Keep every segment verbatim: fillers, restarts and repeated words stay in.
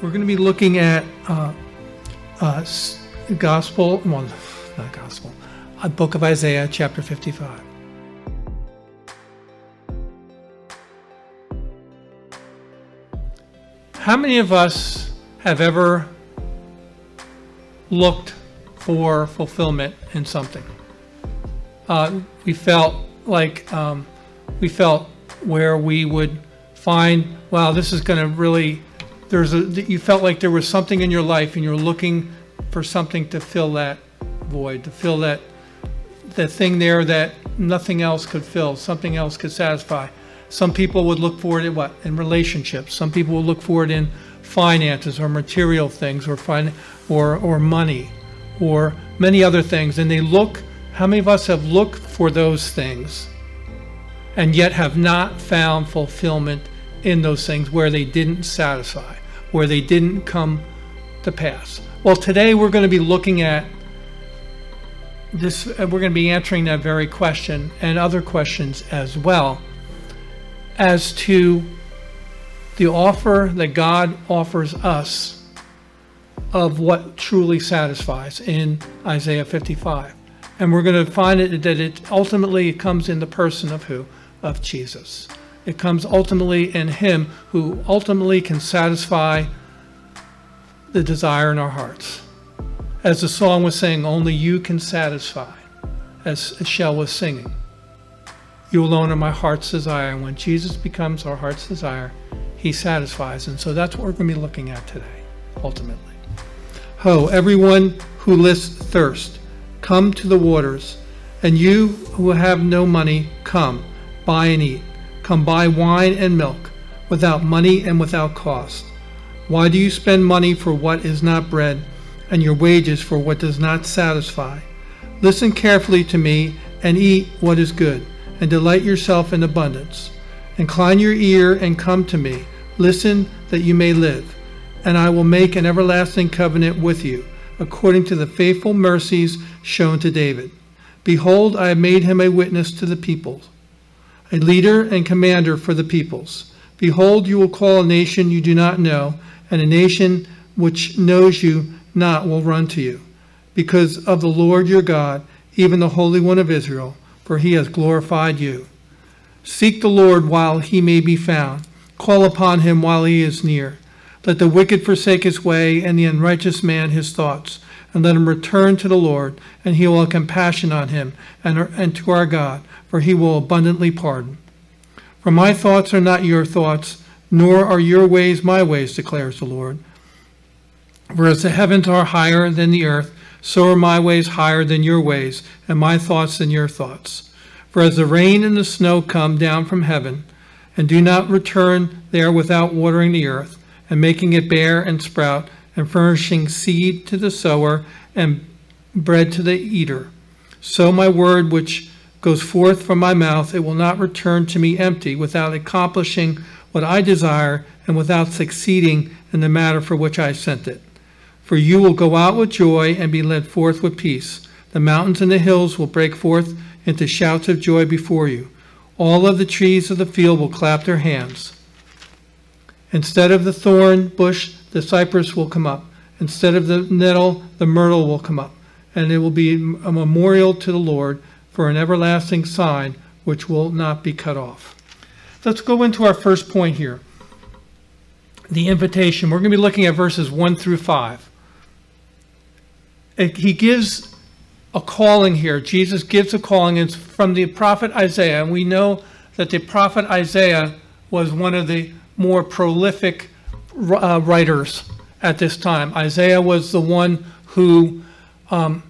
We're going to be looking at uh, uh, Gospel, well, not Gospel, a book of Isaiah, chapter fifty-five. How many of us have ever looked for fulfillment in something? Uh, we felt like um, we felt where we would find, wow, this is going to really. There's a, you felt like there was something in your life, and you're looking for something to fill that void, to fill that that thing there that nothing else could fill, something else could satisfy. Some people would look for it in what? In relationships. Some people would look for it in finances or material things, or fin- or or money, or many other things. And they look. How many of us have looked for those things, and yet have not found fulfillment in those things, where they didn't satisfy, where they didn't come to pass? Well, today we're going to be looking at this. We're going to be answering that very question and other questions as well, as to the offer that God offers us of what truly satisfies in Isaiah fifty-five. And we're going to find it that it ultimately comes in the person of who? Of Jesus. It comes ultimately in Him, who ultimately can satisfy the desire in our hearts. As the song was saying, only you can satisfy, as Shel was singing. You alone are my heart's desire. And when Jesus becomes our heart's desire, He satisfies. And so that's what we're going to be looking at today, ultimately. Ho, everyone who lists thirst, come to the waters. And you who have no money, come, buy and eat. Come buy wine and milk, without money and without cost. Why do you spend money for what is not bread, and your wages for what does not satisfy? Listen carefully to me, and eat what is good, and delight yourself in abundance. Incline your ear and come to me. Listen that you may live, and I will make an everlasting covenant with you, according to the faithful mercies shown to David. Behold, I have made him a witness to the peoples, a leader and commander for the peoples. Behold, you will call a nation you do not know, and a nation which knows you not will run to you, because of the Lord your God, even the Holy One of Israel, for He has glorified you. Seek the Lord while He may be found. Call upon Him while He is near. Let the wicked forsake his way, and the unrighteous man his thoughts. And let him return to the Lord, and He will have compassion on him, and, and to our God, for He will abundantly pardon. For my thoughts are not your thoughts, nor are your ways my ways, declares the Lord. For as the heavens are higher than the earth, so are my ways higher than your ways, and my thoughts than your thoughts. For as the rain and the snow come down from heaven, and do not return there without watering the earth, and making it bear and sprout, and furnishing seed to the sower and bread to the eater, so my word which goes forth from my mouth, it will not return to me empty, without accomplishing what I desire, and without succeeding in the matter for which I sent it. For you will go out with joy, and be led forth with peace. The mountains and the hills will break forth into shouts of joy before you. All of the trees of the field will clap their hands. Instead of the thorn bush, the cypress will come up. Instead of the nettle, the myrtle will come up. And it will be a memorial to the Lord, for an everlasting sign which will not be cut off. Let's go into our first point here, the invitation. We're going to be looking at verses one through five. He gives a calling here. Jesus gives a calling. It's from the prophet Isaiah. And we know that the prophet Isaiah was one of the more prolific Uh, writers at this time. Isaiah was the one who um,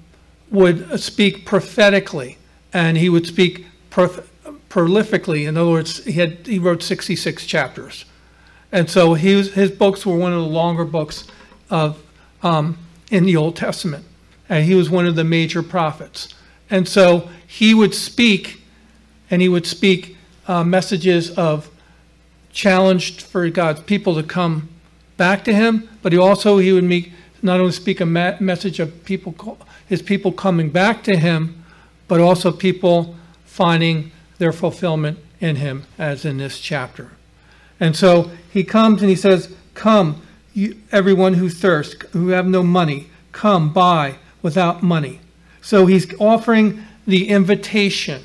would speak prophetically, and he would speak prof- prolifically. In other words, he had he wrote sixty-six chapters, and so he was, his books were one of the longer books of um, in the Old Testament, and he was one of the major prophets. And so he would speak, and he would speak uh, messages of challenge for God's people to come back to Him, but he also he would make, not only speak a ma- message of people, his people coming back to Him, but also people finding their fulfillment in Him, as in this chapter. And so he comes and he says, "Come, you, everyone who thirsts, who have no money, come buy without money. So he's offering the invitation.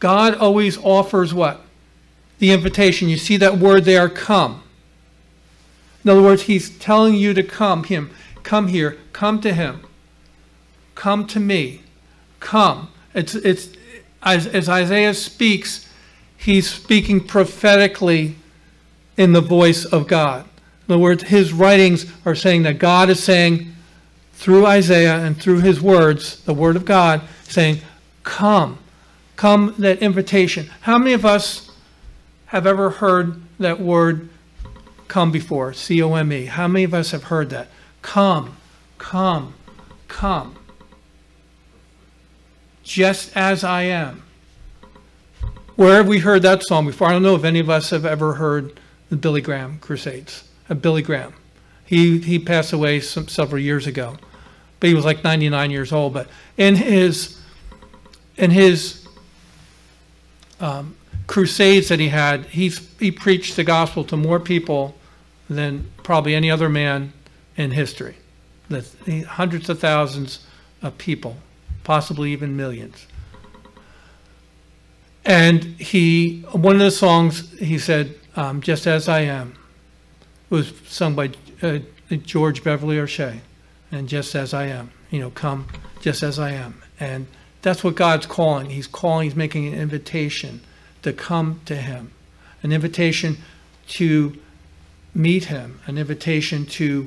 God always offers what? The invitation. You see that word there, come. In other words, he's telling you to come him. Come here. Come to him. Come to me. Come. It's it's as, as Isaiah speaks, he's speaking prophetically in the voice of God. In other words, his writings are saying that God is saying through Isaiah and through his words, the word of God, saying, come. Come, that invitation. How many of us have ever heard that word come before? C O M E. How many of us have heard that? Come, come, come. Just as I am. Where have we heard that song before? I don't know if any of us have ever heard the Billy Graham Crusades. Uh, Billy Graham. He, he passed away some, several years ago. But he was like ninety-nine years old. But in his... In his Um, crusades that he had, he, he preached the gospel to more people than probably any other man in history. The, the hundreds of thousands of people, possibly even millions. And he, one of the songs he said, um, "Just as I am," was sung by uh, George Beverly O'Shea, and "Just as I am," you know, come, just as I am, and. That's what God's calling. He's calling, he's making an invitation to come to him, an invitation to meet him, an invitation to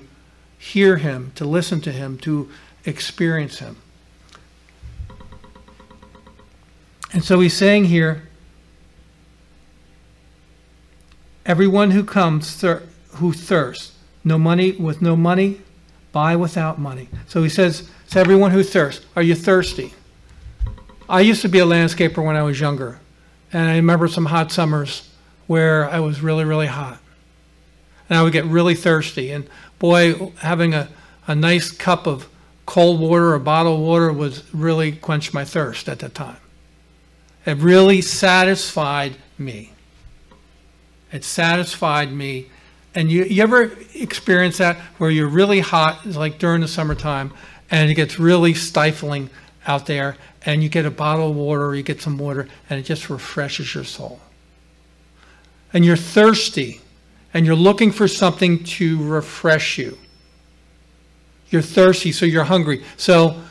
hear him, to listen to him, to experience him. And so he's saying here, everyone who comes, thir- who thirsts, no money, with no money, buy without money. So he says to everyone who thirsts, are you thirsty? I used to be a landscaper when I was younger, and I remember some hot summers where I was really, really hot, and I would get really thirsty. And boy, having a, a nice cup of cold water or bottled water was really quenched my thirst at that time. It really satisfied me. It satisfied me. And you, you ever experience that where you're really hot, like during the summertime, and it gets really stifling out there, and you get a bottle of water, or you get some water, and it just refreshes your soul. And you're thirsty, and you're looking for something to refresh you. You're thirsty, so you're hungry. So,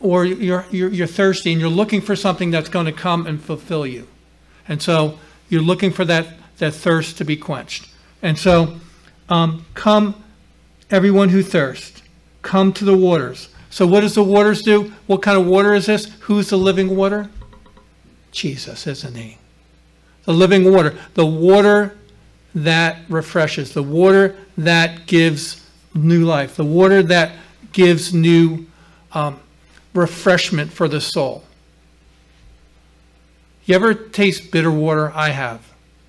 or you're, you're, you're thirsty, and you're looking for something that's going to come and fulfill you. And so you're looking for that, that thirst to be quenched. And so um, come, everyone who thirsts, come to the waters. So what does the waters do? What kind of water is this? Who's the living water? Jesus, isn't he? The living water. The water that refreshes. The water that gives new life. The water that gives new um, refreshment for the soul. You ever taste bitter water? I have.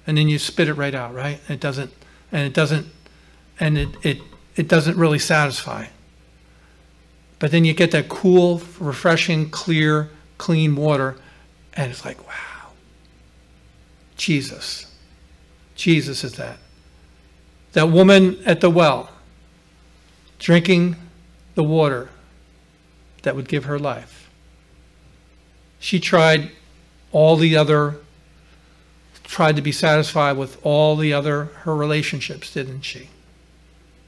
And then you spit it right out, right? It doesn't, and it doesn't, and it, it, it doesn't really satisfy. But then you get that cool, refreshing, clear, clean water, and it's like, wow. Jesus. Jesus is that. That woman at the well, drinking the water that would give her life. She tried all the other, tried to be satisfied with all the other, her relationships, didn't she?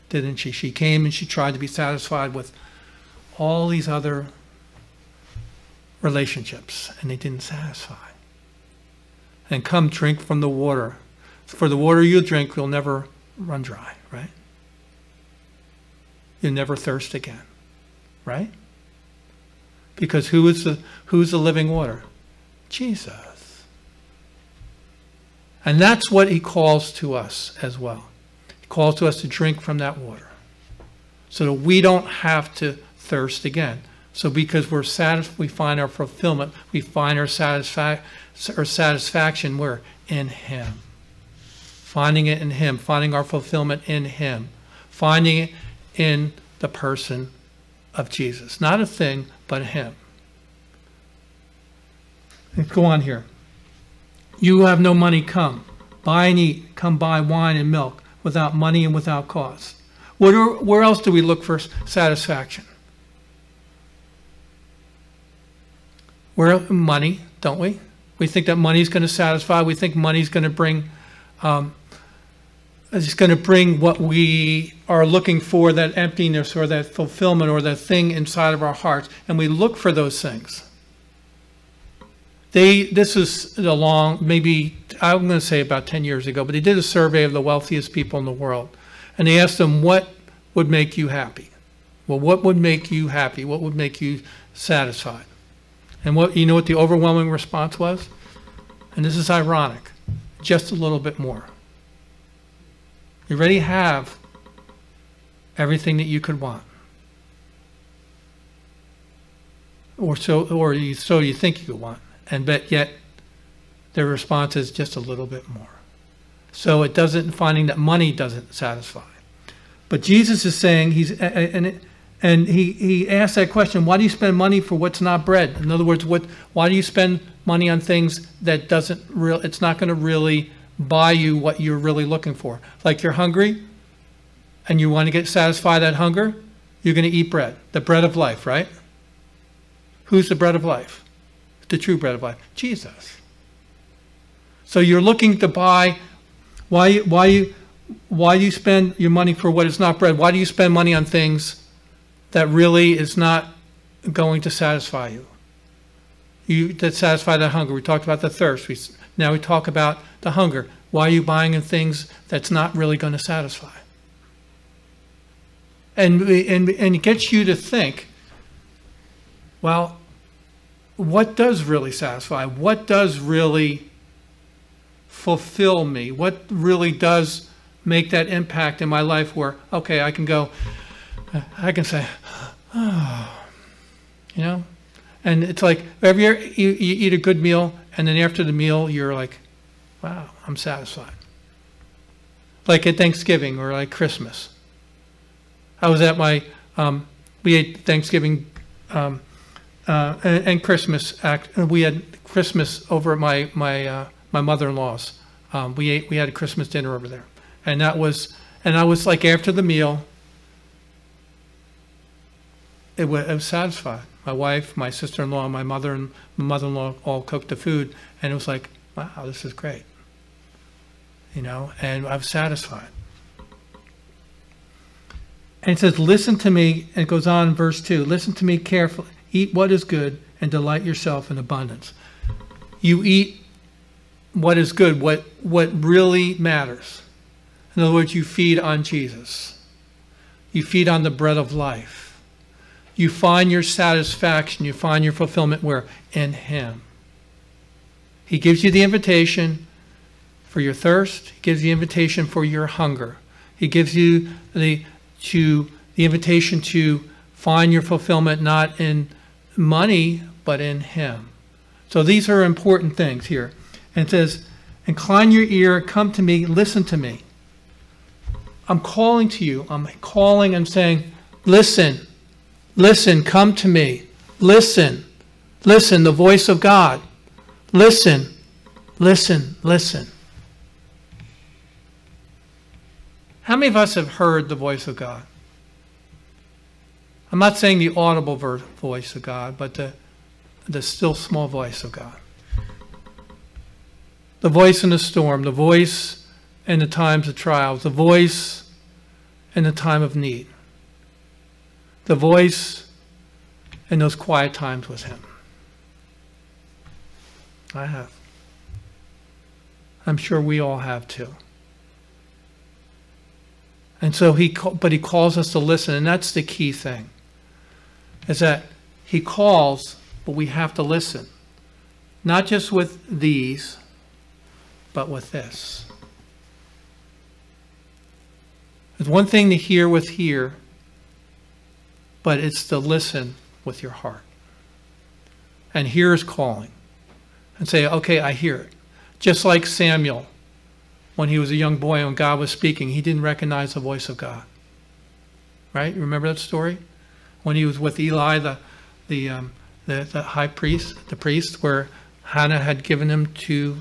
Didn't she? She came and she tried to be satisfied with all these other relationships, and they didn't satisfy. And come drink from the water. For the water you drink, you'll never run dry, right? You'll never thirst again, right? Because who is the, who's the living water? Jesus. And that's what he calls to us as well. He calls to us to drink from that water so that we don't have to thirst again. So because we're satisfied, we find our fulfillment, we find our, satisfa- our satisfaction where? In him. Finding it in him, finding our fulfillment in him, finding it in the person of Jesus. Not a thing, but him. Let's go on here. You have no money, come. Buy and eat. Come buy wine and milk without money and without cost. Where, where else do we look for satisfaction? We're money, don't we? We think that money's going to satisfy. We think money's going to bring, um, it's going to bring what we are looking for, that emptiness or that fulfillment or that thing inside of our hearts. And we look for those things. They, this is a long, maybe, I'm going to say about ten years ago, but they did a survey of the wealthiest people in the world. And they asked them, what would make you happy? Well, what would make you happy? What would make you satisfied? And what, you know what the overwhelming response was? And this is ironic, just a little bit more. You already have everything that you could want. Or so, or you, so you think you could want. And but yet their response is just a little bit more. So it doesn't, finding that money doesn't satisfy. But Jesus is saying, he's, and it, And he, he asked that question, why do you spend money for what's not bread? In other words, what, why do you spend money on things that doesn't real? It's not going to really buy you what you're really looking for? Like you're hungry and you want to get satisfy that hunger, you're going to eat bread, the bread of life, right? Who's the bread of life? The true bread of life, Jesus. So you're looking to buy, why, why, you, why do you spend your money for what is not bread? Why do you spend money on things that really is not going to satisfy you? You that satisfy that hunger. We talked about the thirst. We, now we talk about the hunger. Why are you buying in things that's not really going to satisfy? And, and, and it gets you to think, well, what does really satisfy? What does really fulfill me? What really does make that impact in my life where, okay, I can go, I can say, oh, you know, and it's like every year you, you eat a good meal, and then after the meal, you're like, wow, I'm satisfied. Like at Thanksgiving or like Christmas. I was at my, um, we ate Thanksgiving um, uh, and, and Christmas, act, we had Christmas over at my, my, uh, my mother-in-law's. Um, we ate, we had a Christmas dinner over there. And that was, and I was like after the meal, It was, it was satisfied. My wife, my sister-in-law, my mother and my mother-in-law all cooked the food, and it was like, wow, this is great. You know, and I was satisfied. And it says, listen to me, and it goes on in verse two, listen to me carefully, eat what is good and delight yourself in abundance. You eat what is good, what, what really matters. In other words, you feed on Jesus. You feed on the bread of life. You find your satisfaction, you find your fulfillment where? In him. He gives you the invitation for your thirst. He gives you the invitation for your hunger. He gives you the, to, the invitation to find your fulfillment not in money, but in him. So these are important things here. And it says, incline your ear, come to me, listen to me. I'm calling to you. I'm calling, I'm saying, listen. Listen, come to me. Listen, listen, the voice of God. Listen, listen, listen. How many of us have heard the voice of God? I'm not saying the audible voice of God, but the, the still small voice of God. The voice in the storm, the voice in the times of trials, the voice in the time of need. The voice in those quiet times was him. I have. I'm sure we all have too. And so he, but he calls us to listen, and that's the key thing, is that he calls, but we have to listen. Not just with these, but with this. It's one thing to hear with here, but it's to listen with your heart. And hear is calling. And say, okay, I hear it. Just like Samuel, when he was a young boy and God was speaking, he didn't recognize the voice of God. Right? You remember that story? When he was with Eli, the, the, um, the, the high priest, the priest, where Hannah had given him to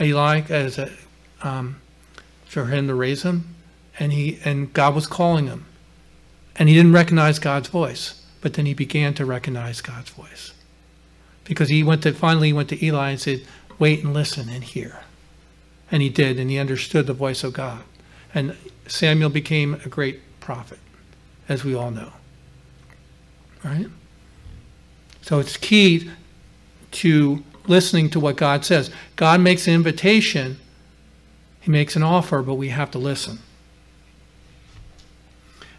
Eli as a, um, for him to raise him, and he and God was calling him. And he didn't recognize God's voice, but then he began to recognize God's voice. Because he went to, finally he went to Eli and said, wait and listen and hear. And he did, and he understood the voice of God. And Samuel became a great prophet, as we all know. Right? So it's key to listening to what God says. God makes an invitation, he makes an offer, but we have to listen.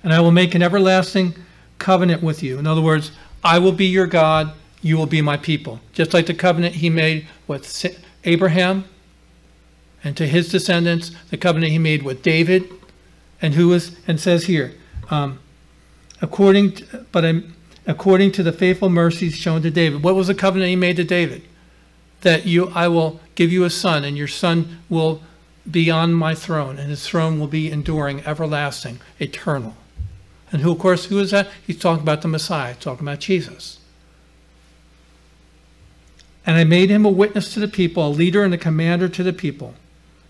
And I will make an everlasting covenant with you. In other words, I will be your God, you will be my people. Just like the covenant he made with Abraham and to his descendants, the covenant he made with David, and who is, and says here, um, according to, but I'm, according to the faithful mercies shown to David. What was the covenant he made to David? That you, I will give you a son, and your son will be on my throne, and his throne will be enduring, everlasting, eternal. And who, of course, who is that? He's talking about the Messiah, he's talking about Jesus. And I made him a witness to the people, a leader and a commander to the people.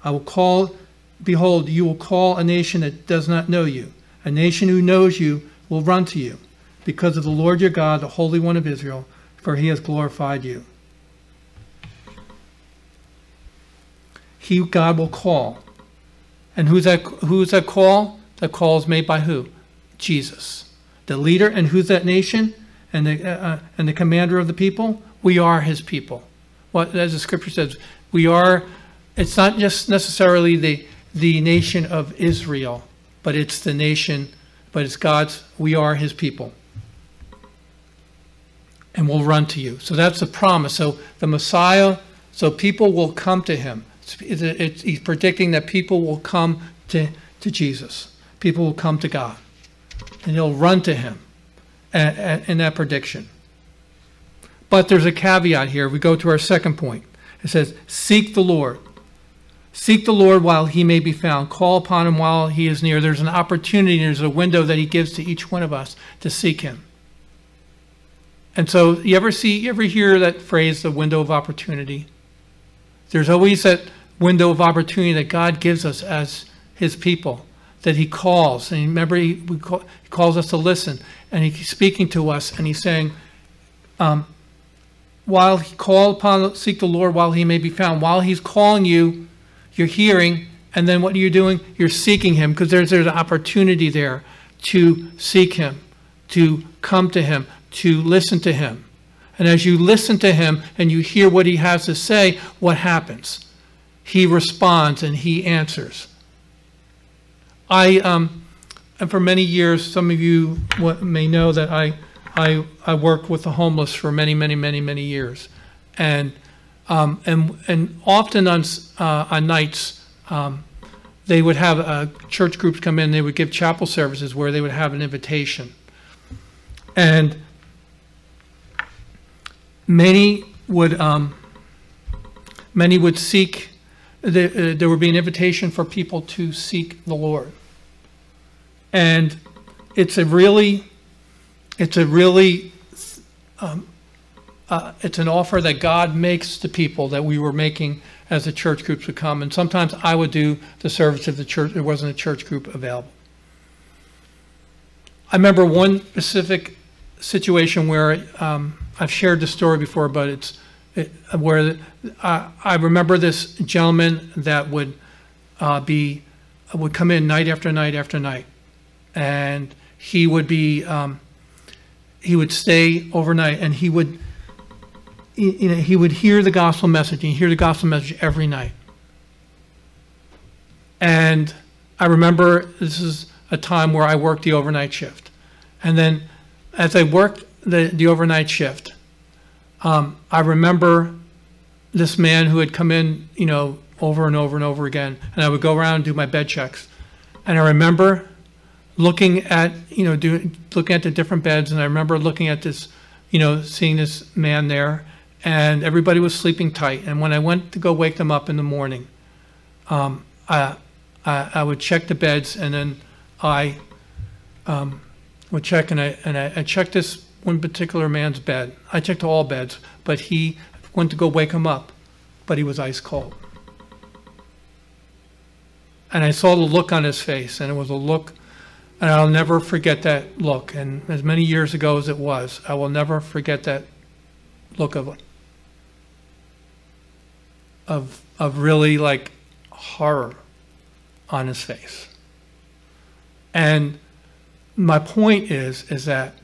I will call, behold, you will call a nation that does not know you. A nation who knows you will run to you because of the Lord your God, the Holy One of Israel, for he has glorified you. He, God, will call. And who's that, who's that call? That call is made by who? Jesus. The leader, and who's that nation? And the, uh, and the commander of the people? We are his people. Well, as the scripture says, we are, it's not just necessarily the, the nation of Israel, but it's the nation, but it's God's, we are his people. And we'll run to you. So that's the promise. So the Messiah, so people will come to him. It's, it's, he's predicting that people will come to, to Jesus. People will come to God. And they'll run to him at, at, in that prediction. But there's a caveat here. We go to our second point. It says, seek the Lord. Seek the Lord while he may be found. Call upon him while he is near. There's an opportunity. There's a window that he gives to each one of us to seek him. And so you ever see, you ever hear that phrase, the window of opportunity? There's always that window of opportunity that God gives us as his people, that he calls. And remember, he, we call, he calls us to listen. And he's speaking to us, and he's saying, um, while he call upon, seek the Lord while he may be found. While he's calling you, you're hearing, and then what are you doing? You're seeking him, because there's, there's an opportunity there to seek him, to come to him, to listen to him. And as you listen to him and you hear what he has to say, what happens? He responds and he answers. I, um, and for many years, some of you may know that I, I, I worked with the homeless for many, many, many, many years. And, um, and, and often on, uh, on nights, um, they would have uh, church groups come in, they would give chapel services where they would have an invitation. And many would, um, many would seek, the, uh, there would be an invitation for people to seek the Lord. And it's a really, It's a really, um, uh, it's an offer that God makes to people that we were making as the church groups would come. And sometimes I would do the service of the church. There wasn't a church group available. I remember one specific situation where um, I've shared the story before, but it's it, where I, I remember this gentleman that would uh, be, would come in night after night after night. And he would be, um, he would stay overnight, and he would, you know, he would hear the gospel message, and hear the gospel message every night. And I remember this is a time where I worked the overnight shift. And then as I worked the, the overnight shift, um, I remember this man who had come in, you know, over and over and over again, and I would go around and do my bed checks. And I remember looking at, you know, do, looking at the different beds. And I remember looking at this, you know, seeing this man there, and everybody was sleeping tight. And when I went to go wake them up in the morning, um, I, I, I would check the beds, and then I um, would check, and I, and I, I checked this one particular man's bed. I checked all beds, but he went to go wake him up, but he was ice cold. And I saw the look on his face, and it was a look, and I'll never forget that look. And as many years ago as it was, I will never forget that look of of of really like horror on his face. And my point is, is that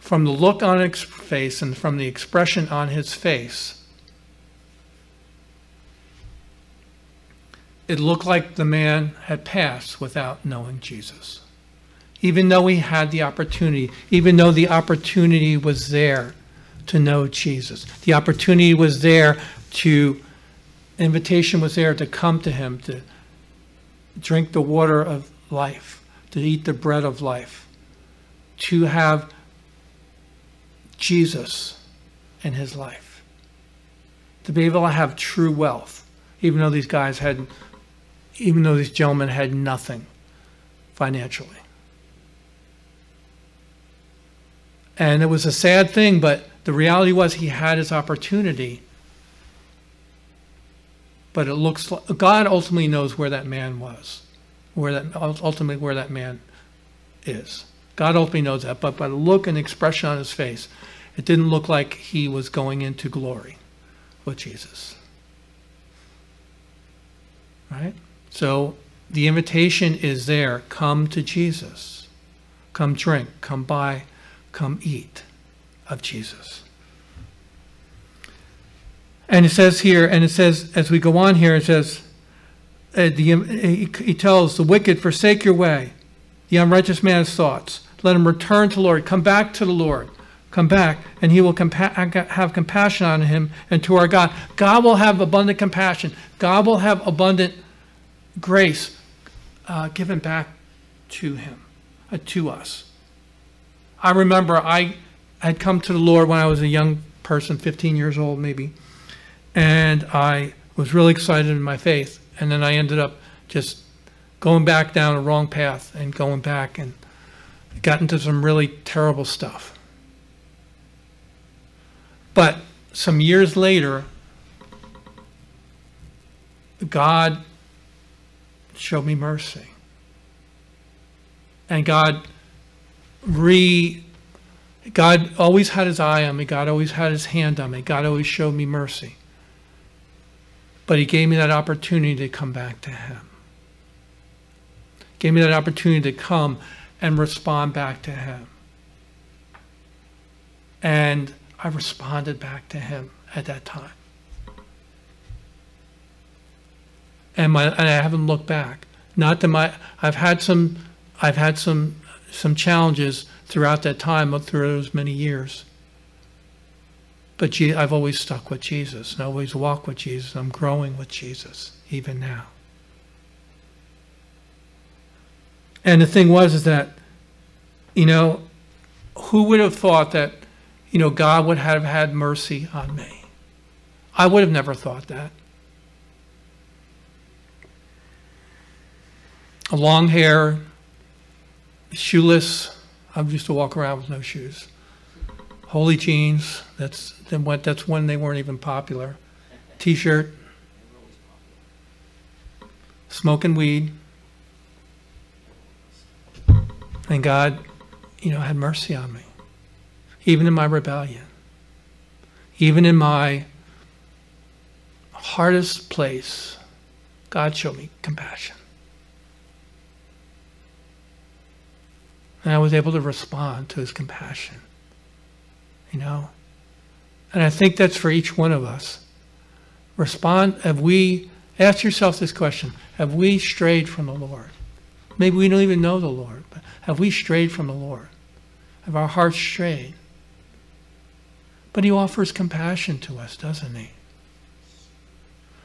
from the look on his face and from the expression on his face, it looked like the man had passed without knowing Jesus. Even though he had the opportunity, even though the opportunity was there to know Jesus, the opportunity was there to, invitation was there to come to him, to drink the water of life, to eat the bread of life, to have Jesus in his life, to be able to have true wealth, even though these guys had, even though these gentlemen had nothing financially. And it was a sad thing, but the reality was he had his opportunity. But it looks like God ultimately knows where that man was, where that ultimately where that man is. God ultimately knows that, but by the look and expression on his face, it didn't look like he was going into glory with Jesus. Right? So the invitation is there. Come to Jesus. Come drink. Come buy. Come eat of Jesus. And it says here, and it says, as we go on here, it says, uh, the, he, he tells the wicked, forsake your way, the unrighteous man's thoughts. Let him return to the Lord. Come back to the Lord. Come back, and he will compa- have compassion on him and to our God. God will have abundant compassion. God will have abundant grace uh, given back to him, uh, to us. I remember I had come to the Lord when I was a young person, fifteen years old maybe. And I was really excited in my faith. And then I ended up just going back down a wrong path and going back and got into some really terrible stuff. But some years later, God showed me mercy. And God re... God always had his eye on me. God always had his hand on me. God always showed me mercy. But he gave me that opportunity to come back to him. Gave me that opportunity to come and respond back to him. And I responded back to him at that time. And my and I haven't looked back. Not that my I've had some I've had some some challenges throughout that time, up through those many years. But I've always stuck with Jesus, and I always walk with Jesus. I'm growing with Jesus, even now. And the thing was, is that, you know, who would have thought that, you know, God would have had mercy on me? I would have never thought that. A long hair, shoeless. I used to walk around with no shoes. Holy jeans, that's, that's when they weren't even popular. T-shirt, smoking weed. And God, you know, had mercy on me. Even in my rebellion. Even in my hardest place, God showed me compassion. And I was able to respond to his compassion. You know, and I think that's for each one of us. Respond, have we, ask yourself this question, have we strayed from the Lord? Maybe we don't even know the Lord, but have we strayed from the Lord? Have our hearts strayed? But he offers compassion to us, doesn't he?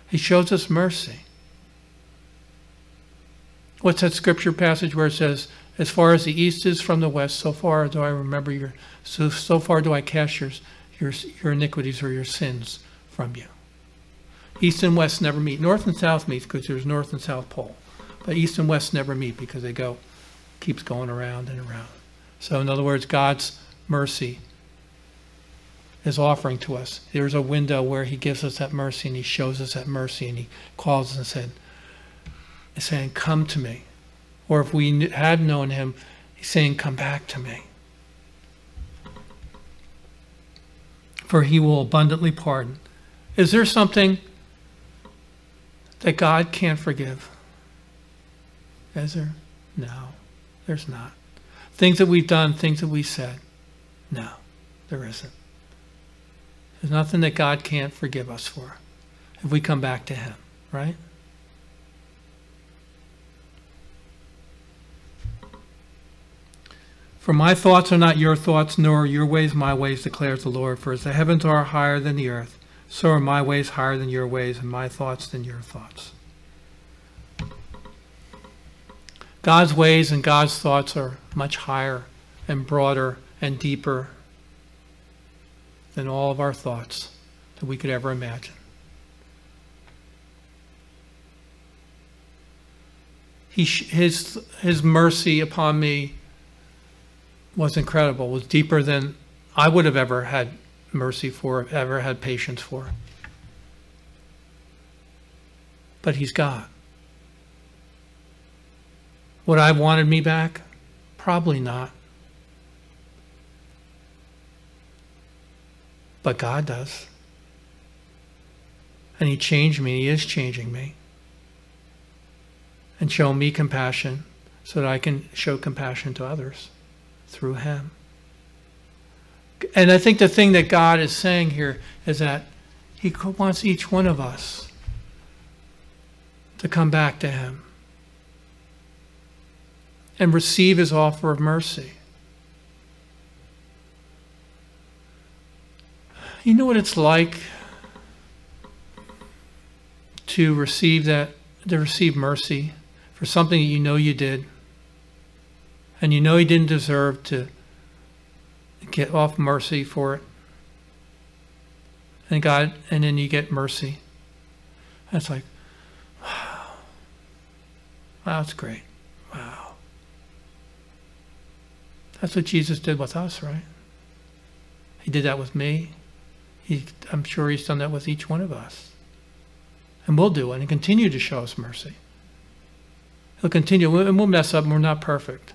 He shows us mercy. What's that scripture passage where it says, as far as the east is from the west, so far do I remember your, so, so far do I cast your, your, your iniquities or your sins from you. East and west never meet. North and south meet because there's north and south pole. But east and west never meet because they go, keeps going around and around. So in other words, God's mercy is offering to us. There's a window where he gives us that mercy and he shows us that mercy and he calls and said, is saying, come to me. Or if we had known him, he's saying, come back to me. For he will abundantly pardon. Is there something that God can't forgive? Is there? No, there's not. Things that we've done, things that we said. No, there isn't. There's nothing that God can't forgive us for if we come back to him, right? For my thoughts are not your thoughts, nor are your ways my ways, declares the Lord. For as the heavens are higher than the earth, so are my ways higher than your ways, and my thoughts than your thoughts. God's ways and God's thoughts are much higher and broader and deeper than all of our thoughts that we could ever imagine. He, his, his mercy upon me was incredible, was deeper than I would have ever had mercy for, ever had patience for. But he's God. Would I have wanted me back? Probably not. But God does. And he changed me. He is changing me. And show me compassion so that I can show compassion to others through him. And I think the thing that God is saying here is that he wants each one of us to come back to him and receive his offer of mercy. You know what it's like to receive that, to receive mercy for something that you know you did, and you know he didn't deserve to get off mercy for it. And God, and then you get mercy. That's like, wow. Wow, that's great. Wow. That's what Jesus did with us, right? He did that with me. He, I'm sure he's done that with each one of us. And we'll do it and continue to show us mercy. He'll continue, and we'll mess up and we're not perfect.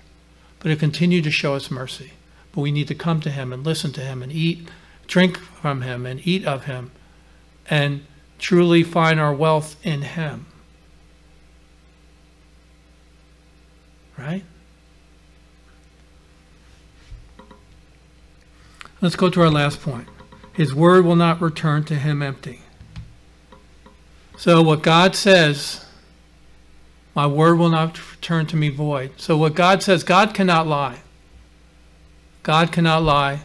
But he'll continue to show us mercy. But we need to come to him and listen to him and eat, drink from him and eat of him and truly find our wealth in him. Right? Let's go to our last point. His word will not return to him empty. So what God says, my word will not return to me void. So what God says, God cannot lie. God cannot lie.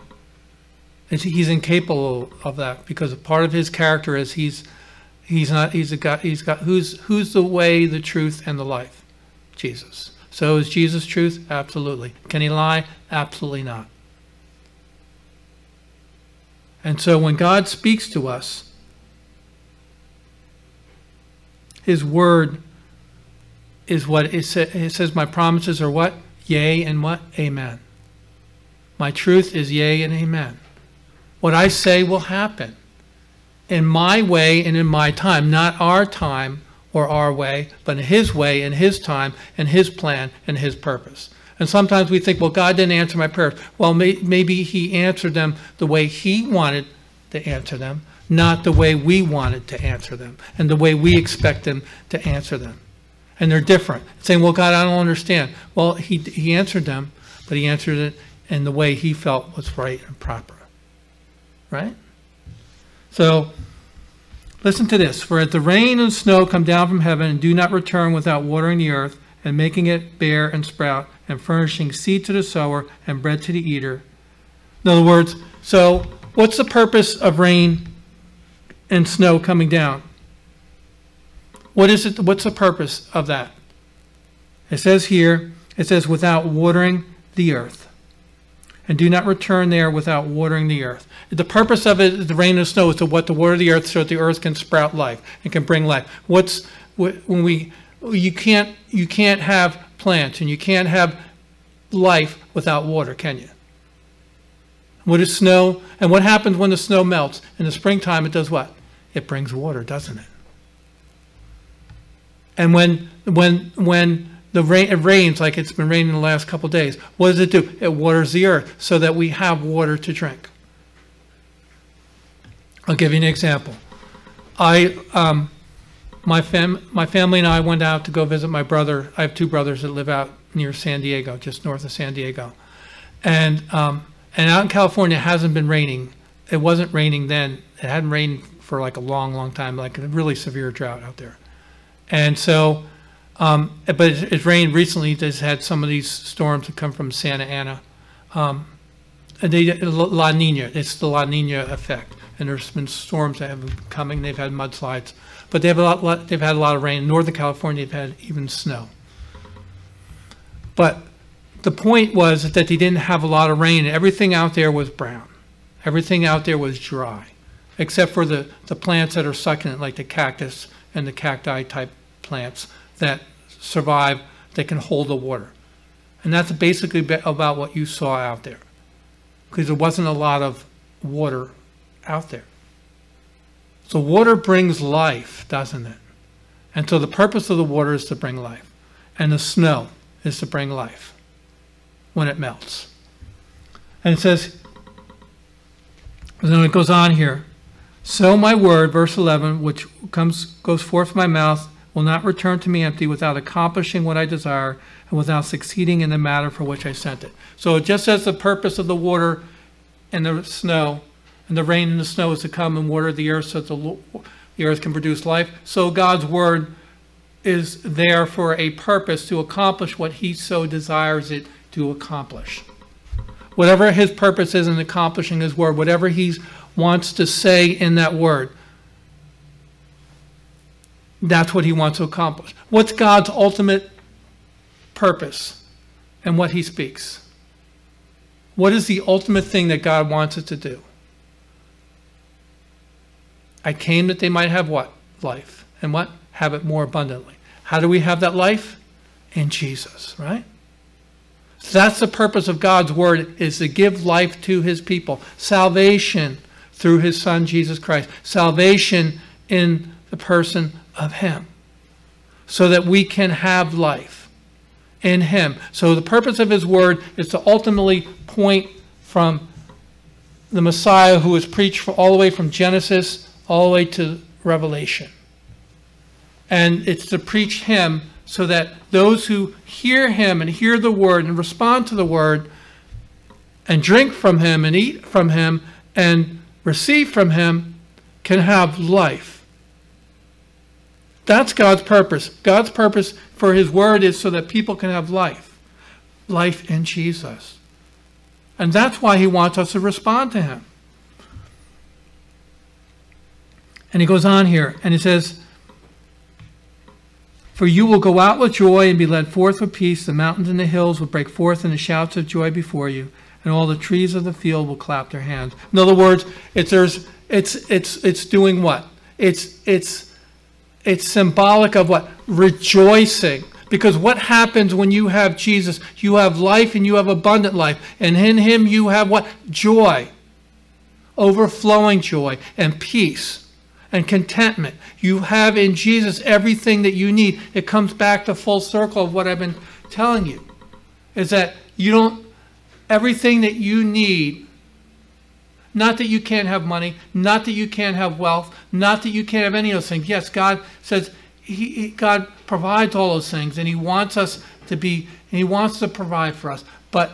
He's incapable of that because part of his character is he's he's not he's a God. He's got who's who's the way, the truth, and the life, Jesus. So is Jesus truth? Absolutely. Can he lie? Absolutely not. And so when God speaks to us, his word is what it says. It says, my promises are what? Yea and what? Amen. My truth is yea and amen. What I say will happen in my way and in my time, not our time or our way, but in his way and his time and his plan and his purpose. And sometimes we think, well, God didn't answer my prayers. Well, may, maybe he answered them the way he wanted to answer them, not the way we wanted to answer them and the way we expect him to answer them. And they're different. Saying, well, God, I don't understand. Well, he, he answered them, but he answered it in the way he felt was right and proper. Right? So, listen to this. For as the rain and snow come down from heaven and do not return without watering the earth and making it bear and sprout and furnishing seed to the sower and bread to the eater. In other words, so what's the purpose of rain and snow coming down? What is it? What's the purpose of that? It says here, it says without watering the earth. And do not return there without watering the earth. The purpose of it, the rain and snow, is to what? To water the earth so that the earth can sprout life and can bring life. What's when we you can't you can't have plants and you can't have life without water, can you? What is snow? And what happens when the snow melts? In the springtime, it does what? It brings water, doesn't it? And when When when the rain, it rains like it's been raining the last couple of days, what does it do? It waters the earth so that we have water to drink. I'll give you an example. I, um, my fam, my family and I went out to go visit my brother. I have two brothers that live out near San Diego, just north of San Diego, and um, and out in California it hasn't been raining. It wasn't raining then. It hadn't rained for like a long, long time, like a really severe drought out there, and so. Um, but it, it rained recently. It's had some of these storms that come from Santa Ana. Um, and they, La Nina, it's the La Nina effect. And there's been storms that have been coming. They've had mudslides. But they have a lot, lot, they've had a lot of rain. In Northern California, they've had even snow. But the point was that they didn't have a lot of rain. Everything out there was brown. Everything out there was dry, except for the, the plants that are succulent, like the cactus and the cacti-type plants that survive, that can hold the water. And that's basically about what you saw out there, because there wasn't a lot of water out there. So water brings life, doesn't it? And so the purpose of the water is to bring life. And the snow is to bring life when it melts. And it says, and then it goes on here, so my word, verse eleven, which comes goes forth from my mouth, will not return to me empty, without accomplishing what I desire and without succeeding in the matter for which I sent it. So just as the purpose of the water and the snow and the rain and the snow is to come and water the earth so that the, the earth can produce life, so God's word is there for a purpose to accomplish what he so desires it to accomplish. Whatever his purpose is in accomplishing his word, whatever he wants to say in that word, that's what he wants to accomplish. What's God's ultimate purpose and what he speaks? What is the ultimate thing that God wants us to do? I came that they might have what? Life. And what? Have it more abundantly. How do we have that life? In Jesus, right? So that's the purpose of God's word, is to give life to his people. Salvation through his son, Jesus Christ. Salvation in the person of him, so that we can have life in him. So the purpose of his word is to ultimately point from the Messiah, who is preached for all the way from Genesis all the way to Revelation. And it's to preach him so that those who hear him and hear the word and respond to the word and drink from him and eat from him and receive from him can have life. That's God's purpose. God's purpose for his word is so that people can have life. Life in Jesus. And that's why he wants us to respond to him. And he goes on here and he says, for you will go out with joy and be led forth with peace. The mountains and the hills will break forth in the shouts of joy before you, and all the trees of the field will clap their hands. In other words, it's there's it's it's it's doing what? It's it's It's symbolic of what? Rejoicing. Because what happens when you have Jesus? You have life, and you have abundant life. And in him you have what? Joy. Overflowing joy and peace and contentment. You have in Jesus everything that you need. It comes back to full circle of what I've been telling you. Is that you don't, everything that you need, not that you can't have money, not that you can't have wealth, not that you can't have any of those things. Yes, God says, he, he, God provides all those things, and he wants us to be, and he wants to provide for us. But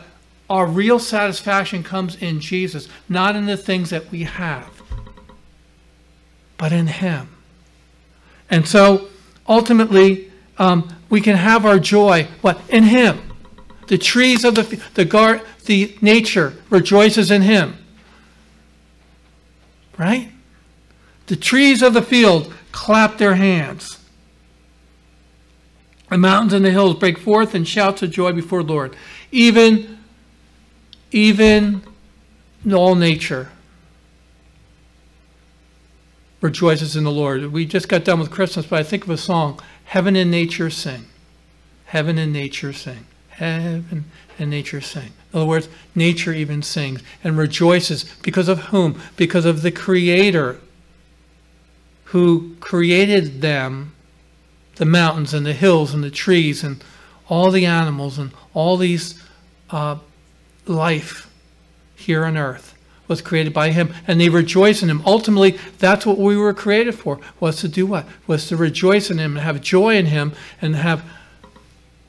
our real satisfaction comes in Jesus, not in the things that we have, but in him. And so, ultimately, um, we can have our joy, what? In him. The trees of the, the, gar- the nature rejoices in him. Right? The trees of the field clap their hands. The mountains and the hills break forth in shouts of joy before the Lord. Even, even all nature rejoices in the Lord. We just got done with Christmas, but I think of a song, Heaven and Nature Sing. Heaven and Nature Sing. Heaven and nature sing. In other words, nature even sings and rejoices because of whom? Because of the Creator who created them the mountains and the hills and the trees and all the animals and all these uh, life here on earth was created by him, and they rejoice in him. Ultimately, that's what we were created for, was to do what? Was to rejoice in him and have joy in him and have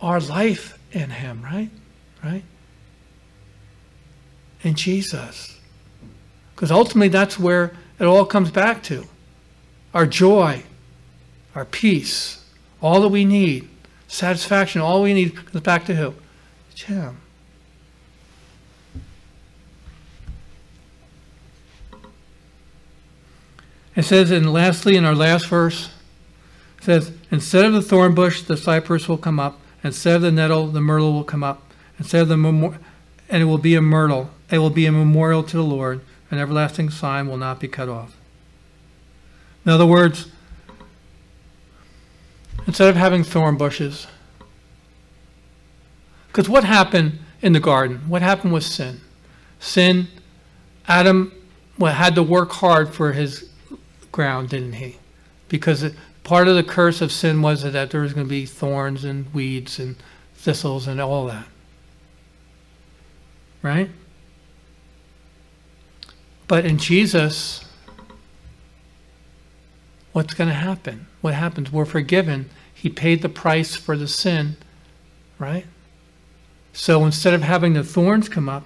our life in him, right? Right? In Jesus. Because ultimately, that's where it all comes back to. Our joy, our peace, all that we need, satisfaction, all we need comes back to who? To him. It says, and lastly, in our last verse, it says, instead of the thorn bush, the cypress will come up. Instead of the nettle, the myrtle will come up. Instead of the memor- and it will be a myrtle. It will be a memorial to the Lord. An everlasting sign will not be cut off. In other words, instead of having thorn bushes, because what happened in the garden? What happened with sin? Sin, Adam well, had to work hard for his ground, didn't he? Because it, part of the curse of sin was that there was going to be thorns and weeds and thistles and all that. Right? But in Jesus, what's going to happen? What happens? We're forgiven. He paid the price for the sin, right? So instead of having the thorns come up,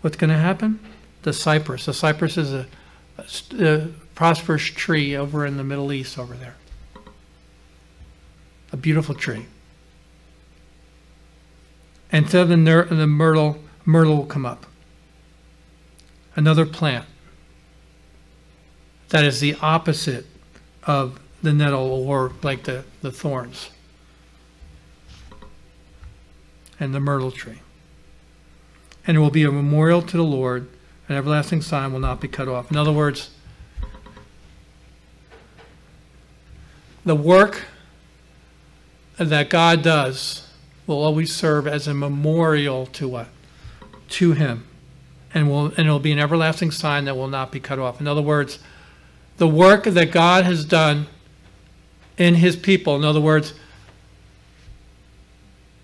what's going to happen? The cypress. The cypress is a, a prosperous tree over in the Middle East over there. A beautiful tree. Instead of the, ner- the myrtle, myrtle will come up. Another plant that is the opposite of the nettle, or like the, the thorns and the myrtle tree. And it will be a memorial to the Lord. An everlasting sign will not be cut off. In other words, the work that God does will always serve as a memorial to what? To him. And will and it will be an everlasting sign that will not be cut off. In other words, the work that God has done in his people. In other words,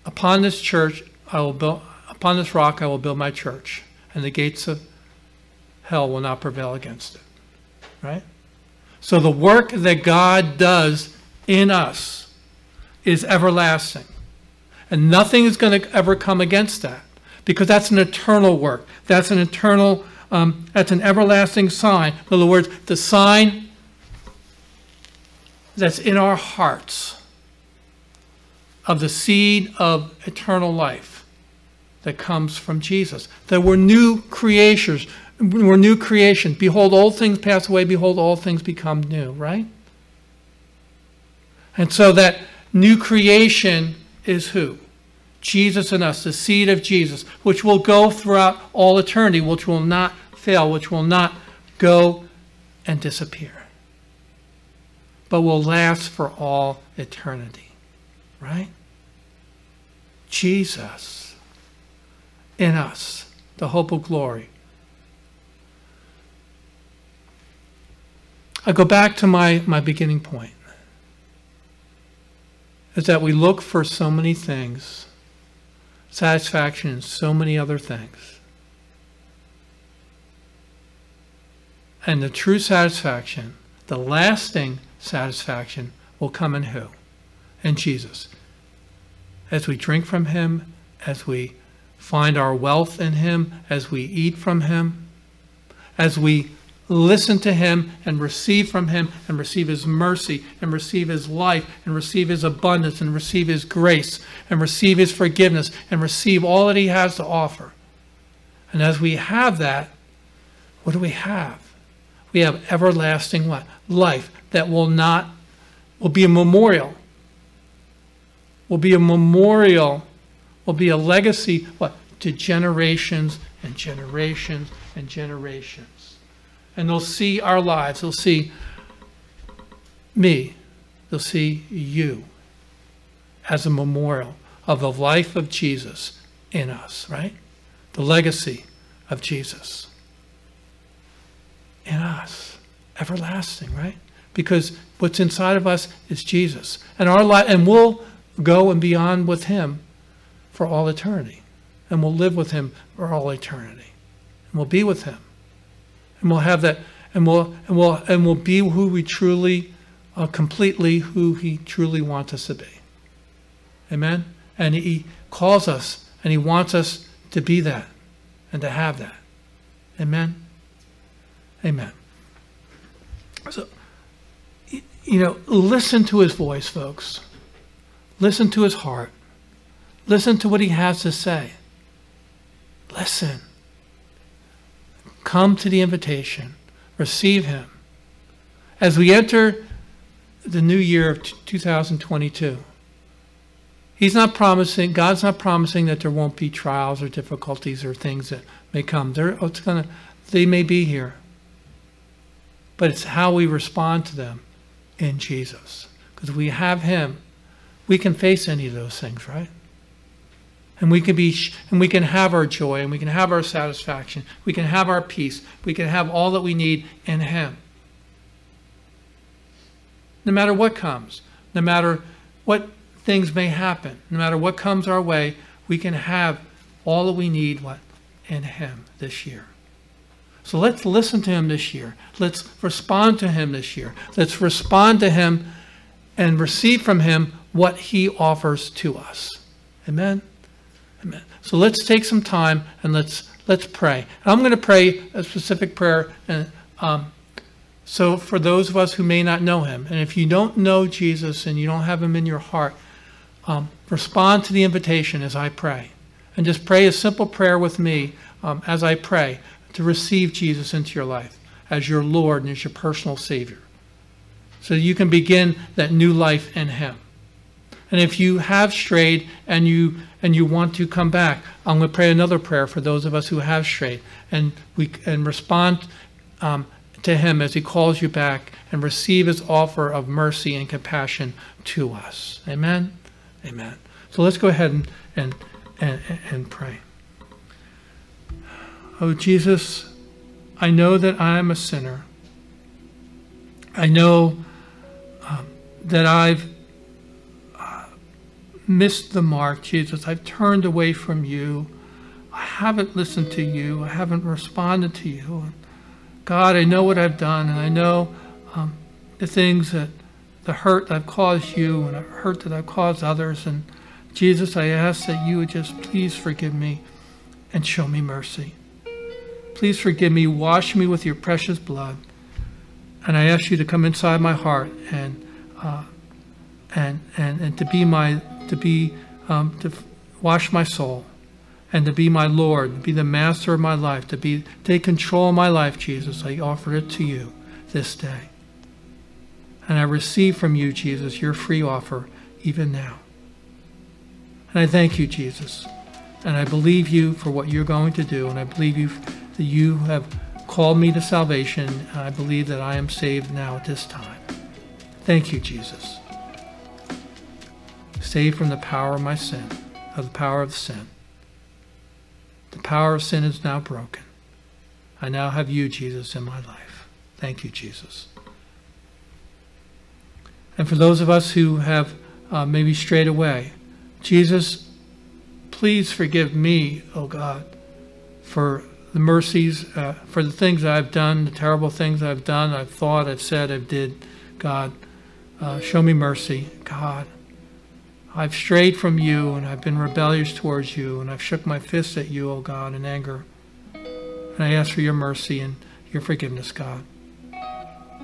upon this church, I will build, upon this rock, I will build my church, and the gates of hell will not prevail against it. Right? So the work that God does in us is everlasting, and nothing is going to ever come against that, because that's an eternal work. That's an eternal, um, that's an everlasting sign. In other words, the sign that's in our hearts of the seed of eternal life that comes from Jesus. That we're new creations. We're new creation. Behold, old things pass away. Behold, all things become new, right? And so that new creation is who? Jesus in us, the seed of Jesus, which will go throughout all eternity, which will not fail, which will not go and disappear, but will last for all eternity, right? Jesus in us, the hope of glory. I go back to my, my beginning point, is that we look for so many things, satisfaction and so many other things. And the true satisfaction, the lasting satisfaction, will come in who? In Jesus. As we drink from him, as we find our wealth in him, as we eat from him, as we listen to him and receive from him and receive his mercy and receive his life and receive his abundance and receive his grace and receive his forgiveness and receive all that he has to offer. And as we have that, what do we have? We have everlasting what? Life that will not, will be a memorial. Will be a memorial, will be a legacy what? To generations and generations and generations. And they'll see our lives. They'll see me. They'll see you as a memorial of the life of Jesus in us, right? The legacy of Jesus in us. Everlasting, right? because what's inside of us is Jesus. And our life, and we'll go and beyond with him for all eternity. And we'll live with him for all eternity. And we'll be with him. And we'll have that, and we'll and we'll and we'll be who we truly, uh, completely who he truly wants us to be. Amen? And he calls us and he wants us to be that and to have that. Amen? Amen. So, you know, listen to his voice, folks. Listen to his heart. Listen to what he has to say. Listen. Come to the invitation. Receive him. As we enter the new year of two thousand twenty-two, he's not promising, God's not promising that there won't be trials or difficulties or things that may come. They're, it's gonna, they may be here. But it's how we respond to them in Jesus. Because we have him, we can face any of those things, right? And we can be, and we can have our joy, and we can have our satisfaction. We can have our peace. We can have all that we need in him. No matter what comes, no matter what things may happen, no matter what comes our way, we can have all that we need what in him this year. So let's listen to him this year. Let's respond to him this year. Let's respond to him and receive from him what he offers to us. Amen. Amen. So let's take some time and let's let's pray. And I'm going to pray a specific prayer. And um, so for those of us who may not know him, and if you don't know Jesus and you don't have him in your heart, um, respond to the invitation as I pray, and just pray a simple prayer with me um, as I pray. To receive Jesus into your life as your Lord and as your personal Savior, so you can begin that new life in him. And if you have strayed and you and you want to come back, I'm going to pray another prayer for those of us who have strayed, and we and respond um, to him as he calls you back and receive his offer of mercy and compassion to us. Amen. Amen. So let's go ahead and and and, and pray. Oh, Jesus, I know that I am a sinner. I know um, that I've uh, missed the mark, Jesus. I've turned away from you. I haven't listened to you. I haven't responded to you. God, I know what I've done, and I know um, the things that, the hurt that I've caused you and the hurt that I've caused others. And Jesus, I ask that you would just please forgive me and show me mercy. Please forgive me, wash me with your precious blood. And I ask you to come inside my heart and uh, and and and to be my to be um, to wash my soul, and to be my Lord, to be the master of my life, to be take control of my life, Jesus. I offer it to you this day. And I receive from you, Jesus, your free offer even now. And I thank you, Jesus. And I believe you for what you're going to do, and I believe you that you have called me to salvation, and I believe that I am saved now at this time. Thank you, Jesus. Saved from the power of my sin, of the power of sin. The power of sin is now broken. I now have you, Jesus, in my life. Thank you, Jesus. And for those of us who have uh, maybe strayed away, Jesus, please forgive me, oh God, for the mercies, uh, for the things I've done, the terrible things I've done, I've thought, I've said, I've did. God, uh, show me mercy. God, I've strayed from you, and I've been rebellious towards you, and I've shook my fist at you, oh God, in anger. And I ask for your mercy and your forgiveness, God.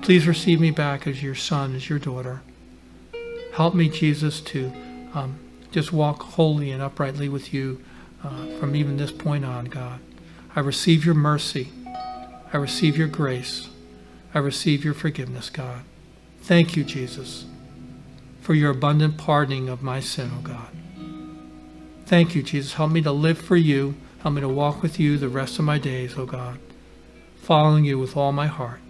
Please receive me back as your son, as your daughter. Help me, Jesus, to um, just walk holy and uprightly with you uh, from even this point on, God. I receive your mercy. I receive your grace. I receive your forgiveness, God. Thank you, Jesus, for your abundant pardoning of my sin, oh God. Thank you, Jesus. Help me to live for you. Help me to walk with you the rest of my days, oh God, following you with all my heart.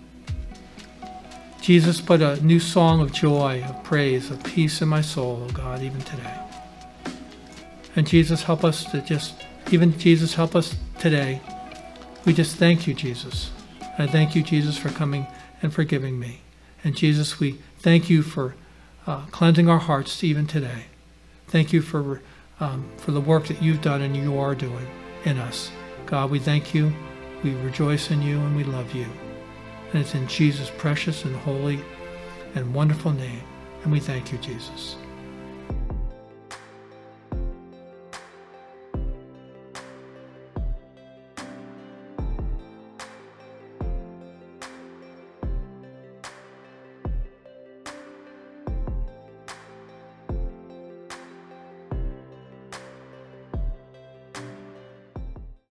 Jesus, put a new song of joy, of praise, of peace in my soul, oh God, even today. And Jesus, help us to just, even Jesus, help us today. We just thank you, Jesus. I thank you, Jesus, for coming and forgiving me And Jesus, we thank you for uh, cleansing our hearts even today. Thank you for um, for the work that you've done and you are doing in us. God, we thank you, we rejoice in you, and we love you. And it's in Jesus' precious and holy and wonderful name. And we thank you, Jesus.